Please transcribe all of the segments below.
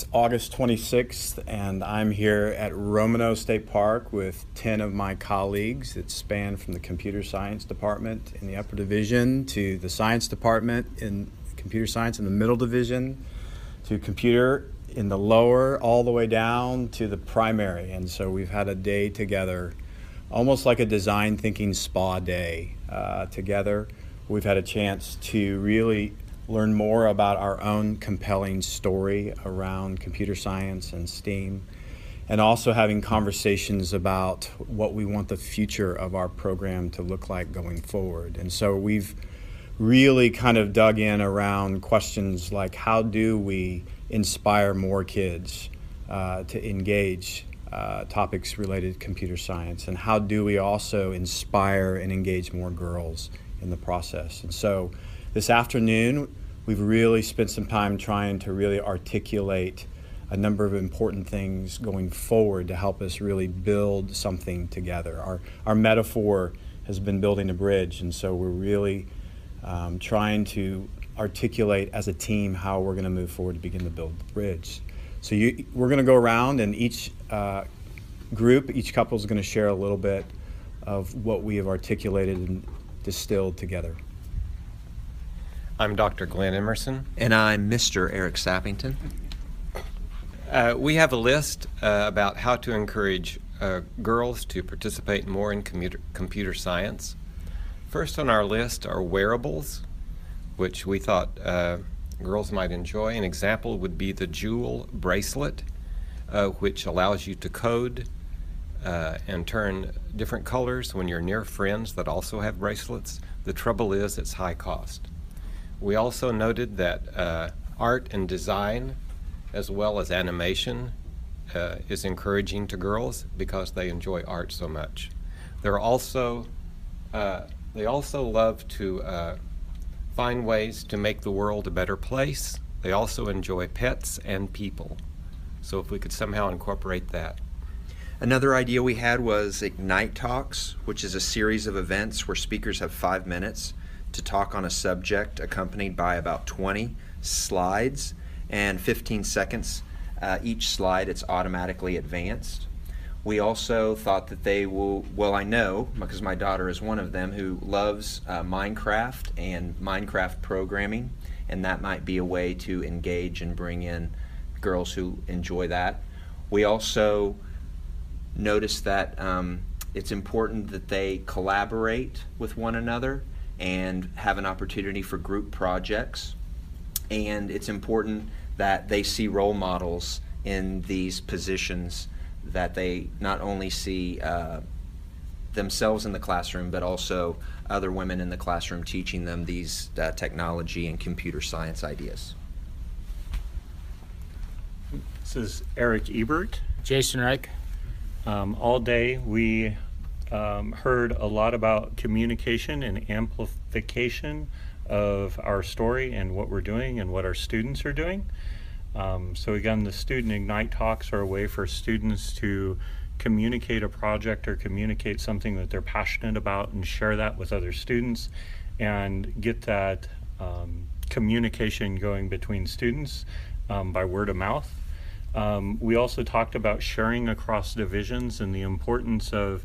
It's August 26th, and I'm here at Romano State Park with 10 of my colleagues that span from the computer science department in the upper division to the science department in computer science in the middle division to computer in the lower all the way down to the primary. And so we've had a day together, almost like a design thinking spa day together. We've had a chance to really learn more about our own compelling story around computer science and STEAM, and also having conversations about what we want the future of our program to look like going forward. And so we've really kind of dug in around questions like, how do we inspire more kids to engage topics related to computer science, and how do we also inspire and engage more girls in the process? And so this afternoon, we've really spent some time trying to really articulate a number of important things going forward to help us really build something together. Our metaphor has been building a bridge, and so we're really trying to articulate as a team how we're going to move forward to begin to build the bridge. So we're going to go around, and each group, each couple is going to share a little bit of what we have articulated and distilled together. I'm Dr. Glenn Emerson. And I'm Mr. Eric Sappington. We have a list about how to encourage girls to participate more in computer science. First on our list are wearables, which we thought girls might enjoy. An example would be the Jewel bracelet, which allows you to code and turn different colors when you're near friends that also have bracelets. The trouble is it's high cost. We also noted that art and design, as well as animation, is encouraging to girls because they enjoy art so much. They're also they also love to find ways to make the world a better place. They also enjoy pets and people. So if we could somehow incorporate that. Another idea we had was Ignite Talks, which is a series of events where speakers have 5 minutes to talk on a subject, accompanied by about 20 slides and 15 seconds each slide. It's automatically advanced. We also thought that they will, well, I know because my daughter is one of them who loves Minecraft and Minecraft programming, and that might be a way to engage and bring in girls who enjoy that. We also noticed that it's important that they collaborate with one another and have an opportunity for group projects. And it's important that they see role models in these positions, that they not only see themselves in the classroom, but also other women in the classroom teaching them these technology and computer science ideas. This is Eric Ebert. Jason Reich. All day we heard a lot about communication and amplification of our story and what we're doing and what our students are doing. So again, the Student Ignite Talks are a way for students to communicate a project or communicate something that they're passionate about and share that with other students and get that communication going between students by word of mouth. We also talked about sharing across divisions and the importance of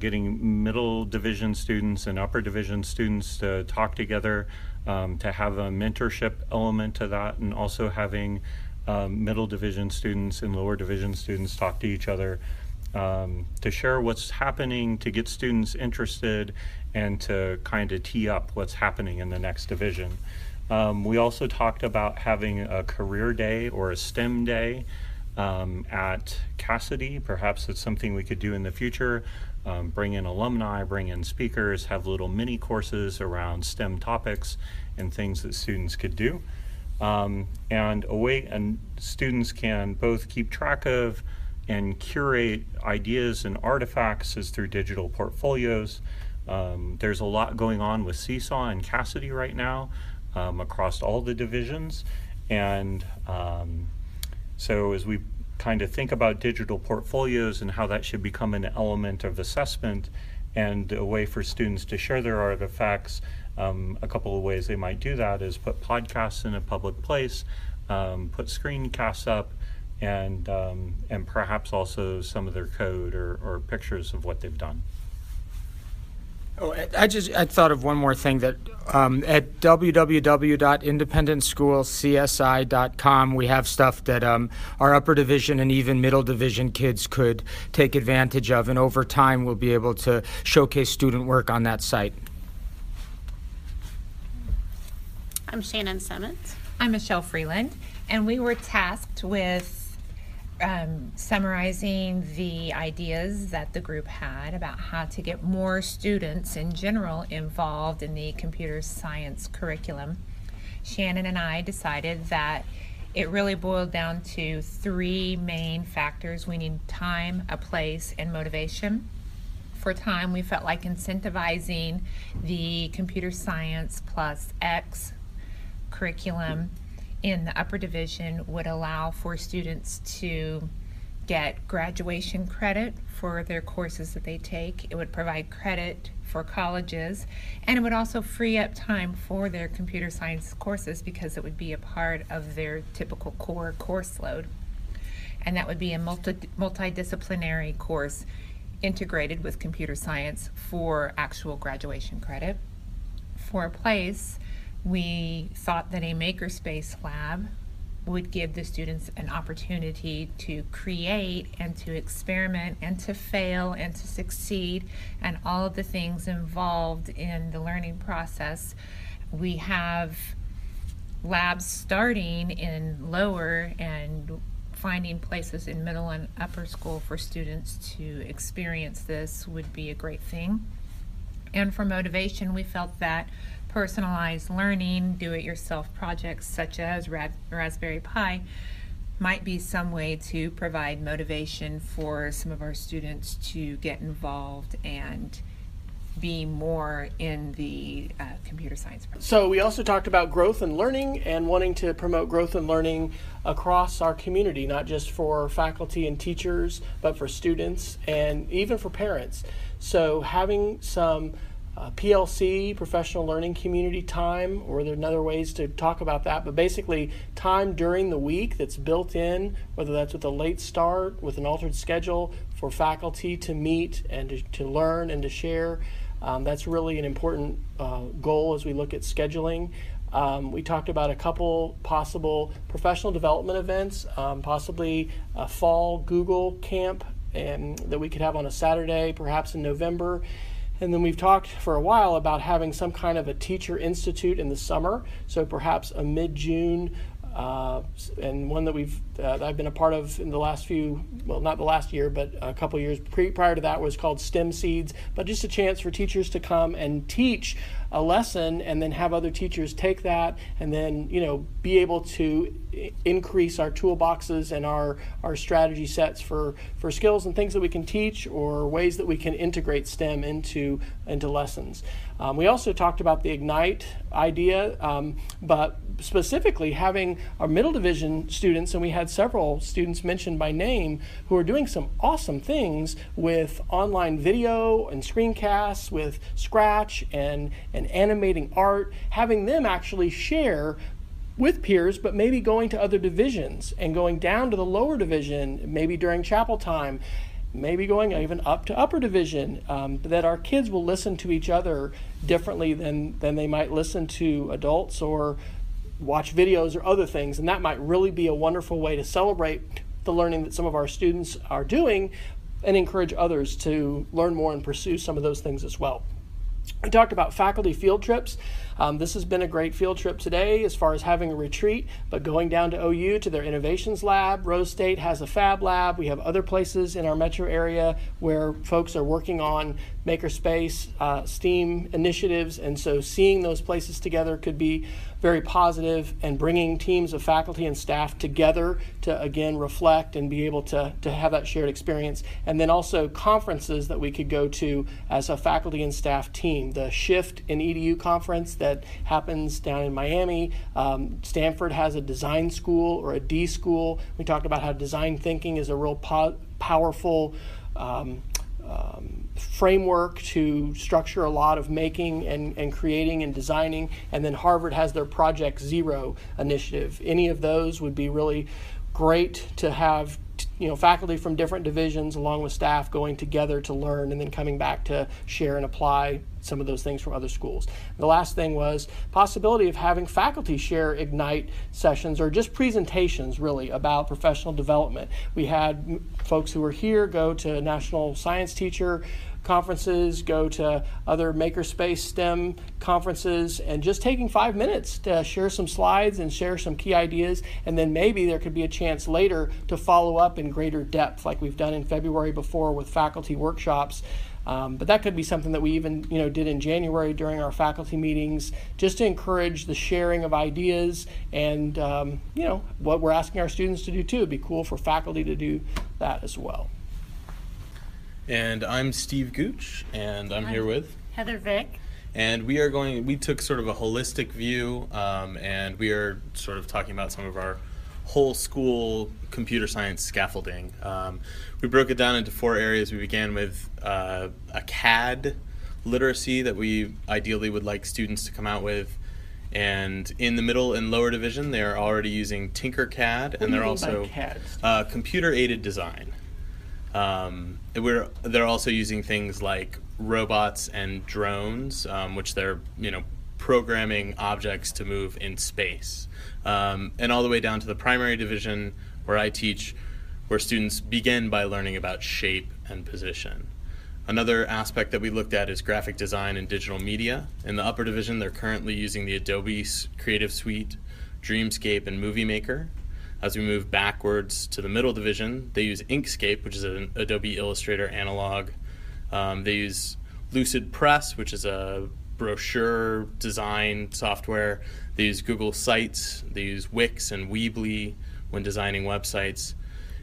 getting middle division students and upper division students to talk together, to have a mentorship element to that, and also having middle division students and lower division students talk to each other to share what's happening, to get students interested, and to kind of tee up what's happening in the next division. We also talked about having a career day or a STEM day at Cassidy. Perhaps it's something we could do in the future. Bring in alumni, bring in speakers, have little mini courses around STEM topics and things that students could do. And students can both keep track of and curate ideas and artifacts as through digital portfolios. There's a lot going on with Seesaw and Cassidy right now across all the divisions. And so as we kind of think about digital portfolios and how that should become an element of assessment and a way for students to share their artifacts, a couple of ways they might do that is put podcasts in a public place, put screencasts up, and perhaps also some of their code or pictures of what they've done. Oh, I thought of one more thing that at www.independentschoolcsi.com we have stuff that our upper division and even middle division kids could take advantage of, and over time we'll be able to showcase student work on that site. I'm Shannon Simmons. I'm Michelle Freeland, and we were tasked with summarizing the ideas that the group had about how to get more students in general involved in the computer science curriculum. Shannon and I decided that it really boiled down to three main factors. We need time, a place, and motivation. For time, we felt like incentivizing the computer science plus X curriculum in the upper division would allow for students to get graduation credit for their courses that they take. It would provide credit for colleges, and it would also free up time for their computer science courses because it would be a part of their typical core course load. And that would be a multidisciplinary course integrated with computer science for actual graduation credit. For a place, we thought that a makerspace lab would give the students an opportunity to create and to experiment and to fail and to succeed and all of the things involved in the learning process. We have labs starting in lower and finding places in middle and upper school for students to experience this would be a great thing. And for motivation, we felt that personalized learning, do-it-yourself projects such as Raspberry Pi might be some way to provide motivation for some of our students to get involved and be more in the computer science program. So we also talked about growth and learning and wanting to promote growth and learning across our community, not just for faculty and teachers, but for students and even for parents. So having some PLC, professional learning community time, or there are other ways to talk about that, but basically time during the week that's built in, whether that's with a late start, with an altered schedule, for faculty to meet and to learn and to share. That's really an important goal as we look at scheduling. We talked about a couple possible professional development events, possibly a fall Google camp and that we could have on a Saturday, perhaps in November. And then we've talked for a while about having some kind of a teacher institute in the summer, so perhaps a mid-June and one that I've been a part of in the last few, well, not the last year, but a couple years prior to that was called STEM Seeds, but just a chance for teachers to come and teach a lesson and then have other teachers take that and then, you know, be able to increase our toolboxes and our strategy sets for skills and things that we can teach or ways that we can integrate STEM into lessons. We also talked about the Ignite idea, but specifically having our middle division students, and we had several students mentioned by name who are doing some awesome things with online video and screencasts, with Scratch and animating art, having them actually share with peers, but maybe going to other divisions and going down to the lower division, maybe during chapel time, maybe going even up to upper division, that our kids will listen to each other differently than they might listen to adults or watch videos or other things. And that might really be a wonderful way to celebrate the learning that some of our students are doing and encourage others to learn more and pursue some of those things as well. We talked about faculty field trips. This has been a great field trip today as far as having a retreat, but going down to OU to their innovations lab. Rose State has a fab lab. We have other places in our metro area where folks are working on makerspace, STEAM initiatives, and so seeing those places together could be very positive, and bringing teams of faculty and staff together to again reflect and be able to have that shared experience. And then also conferences that we could go to as a faculty and staff team. The Shift in EDU conference that happens down in Miami. Stanford has a design school or a D school. We talked about how design thinking is a real powerful framework to structure a lot of making and creating and designing. And then Harvard has their Project Zero initiative. Any of those would be really great to have, faculty from different divisions along with staff going together to learn and then coming back to share and apply some of those things from other schools. The last thing was possibility of having faculty share Ignite sessions or just presentations really about professional development. We had folks who were here go to National Science Teacher Conferences, go to other makerspace STEM conferences, and just taking 5 minutes to share some slides and share some key ideas, and then maybe there could be a chance later to follow up in greater depth like we've done in February before with faculty workshops. But that could be something that we even did in January during our faculty meetings, just to encourage the sharing of ideas and what we're asking our students to do too. It'd be cool for faculty to do that as well. And I'm Steve Gooch, and I'm here with Heather Vick. And we took sort of a holistic view, and we are sort of talking about some of our whole school computer science scaffolding. We broke it down into 4 areas. We began with a CAD literacy that we ideally would like students to come out with. And in the middle and lower division, they're already using Tinkercad, and they're also computer-aided design. They're also using things like robots and drones, which they're programming objects to move in space. And all the way down to the primary division where I teach, where students begin by learning about shape and position. Another aspect that we looked at is graphic design and digital media. In the upper division, they're currently using the Adobe Creative Suite, Dreamscape, and Movie Maker. As we move backwards to the middle division, they use Inkscape, which is an Adobe Illustrator analog. They use Lucid Press, which is a brochure design software. They use Google Sites. They use Wix and Weebly when designing websites.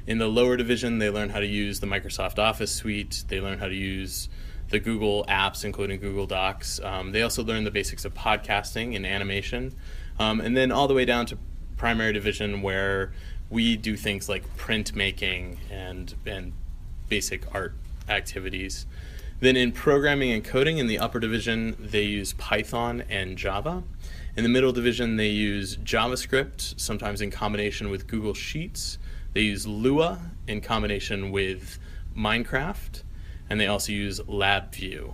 In the lower division, they learn how to use the Microsoft Office suite. They learn how to use the Google apps, including Google Docs. They also learn the basics of podcasting and animation. And then all the way down to primary division, where we do things like printmaking and basic art activities. Then in programming and coding, in the upper division, they use Python and Java. In the middle division, they use JavaScript, sometimes in combination with Google Sheets. They use Lua in combination with Minecraft, and they also use LabVIEW.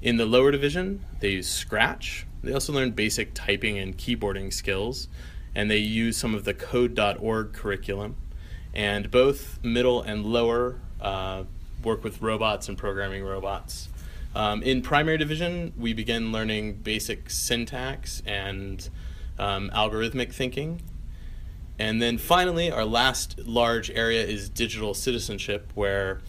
In the lower division, they use Scratch. They also learn basic typing and keyboarding skills, and they use some of the code.org curriculum. And both middle and lower work with robots and programming robots. In primary division, we begin learning basic syntax and algorithmic thinking. And then finally, our last large area is digital citizenship, where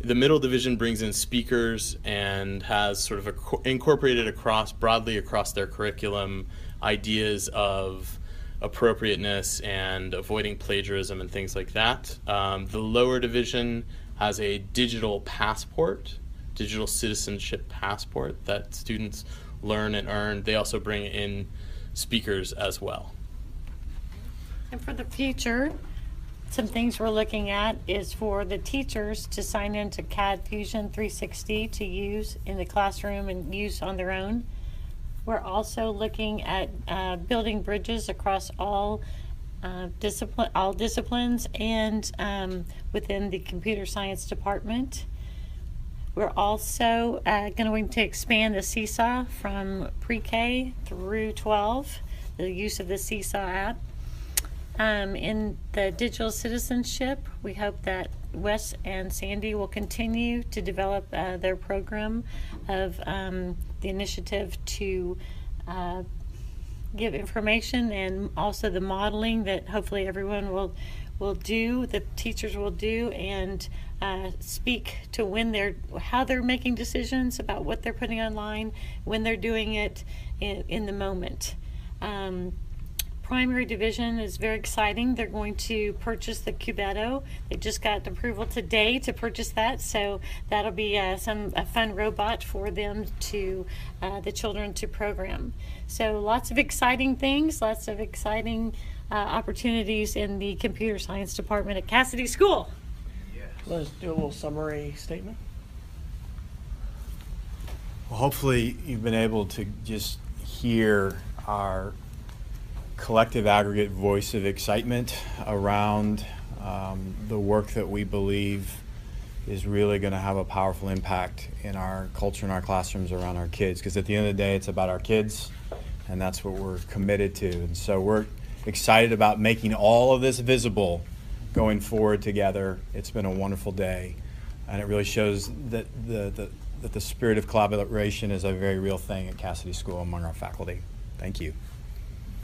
the middle division brings in speakers and has sort of incorporated broadly across their curriculum ideas of appropriateness and avoiding plagiarism and things like that. The lower division has a digital citizenship passport that students learn and earn. They also bring in speakers as well. And for the future, some things we're looking at is for the teachers to sign into CAD Fusion 360 to use in the classroom and use on their own. We're also looking at building bridges across all disciplines, and within the computer science department. We're also going to expand the Seesaw from pre-K through 12, the use of the Seesaw app. In the digital citizenship, we hope that Wes and Sandy will continue to develop their program of the initiative to give information, and also the modeling that hopefully everyone will do, the teachers will do, and speak to how they're making decisions about what they're putting online, when they're doing it in the moment. Primary division is very exciting. They're going to purchase the Cubetto. They just got approval today to purchase that, so that'll be a fun robot for them to the children to program. So lots of exciting things, lots of exciting opportunities in the computer science department at Cassidy School. Let's do a little summary statement. Well, hopefully you've been able to just hear our collective aggregate voice of excitement around the work that we believe is really going to have a powerful impact in our culture and our classrooms around our kids, because at the end of the day it's about our kids, and that's what we're committed to. And so we're excited about making all of this visible going forward together. It's been a wonderful day, and it really shows that the spirit of collaboration is a very real thing at Cassidy School among our faculty. Thank you.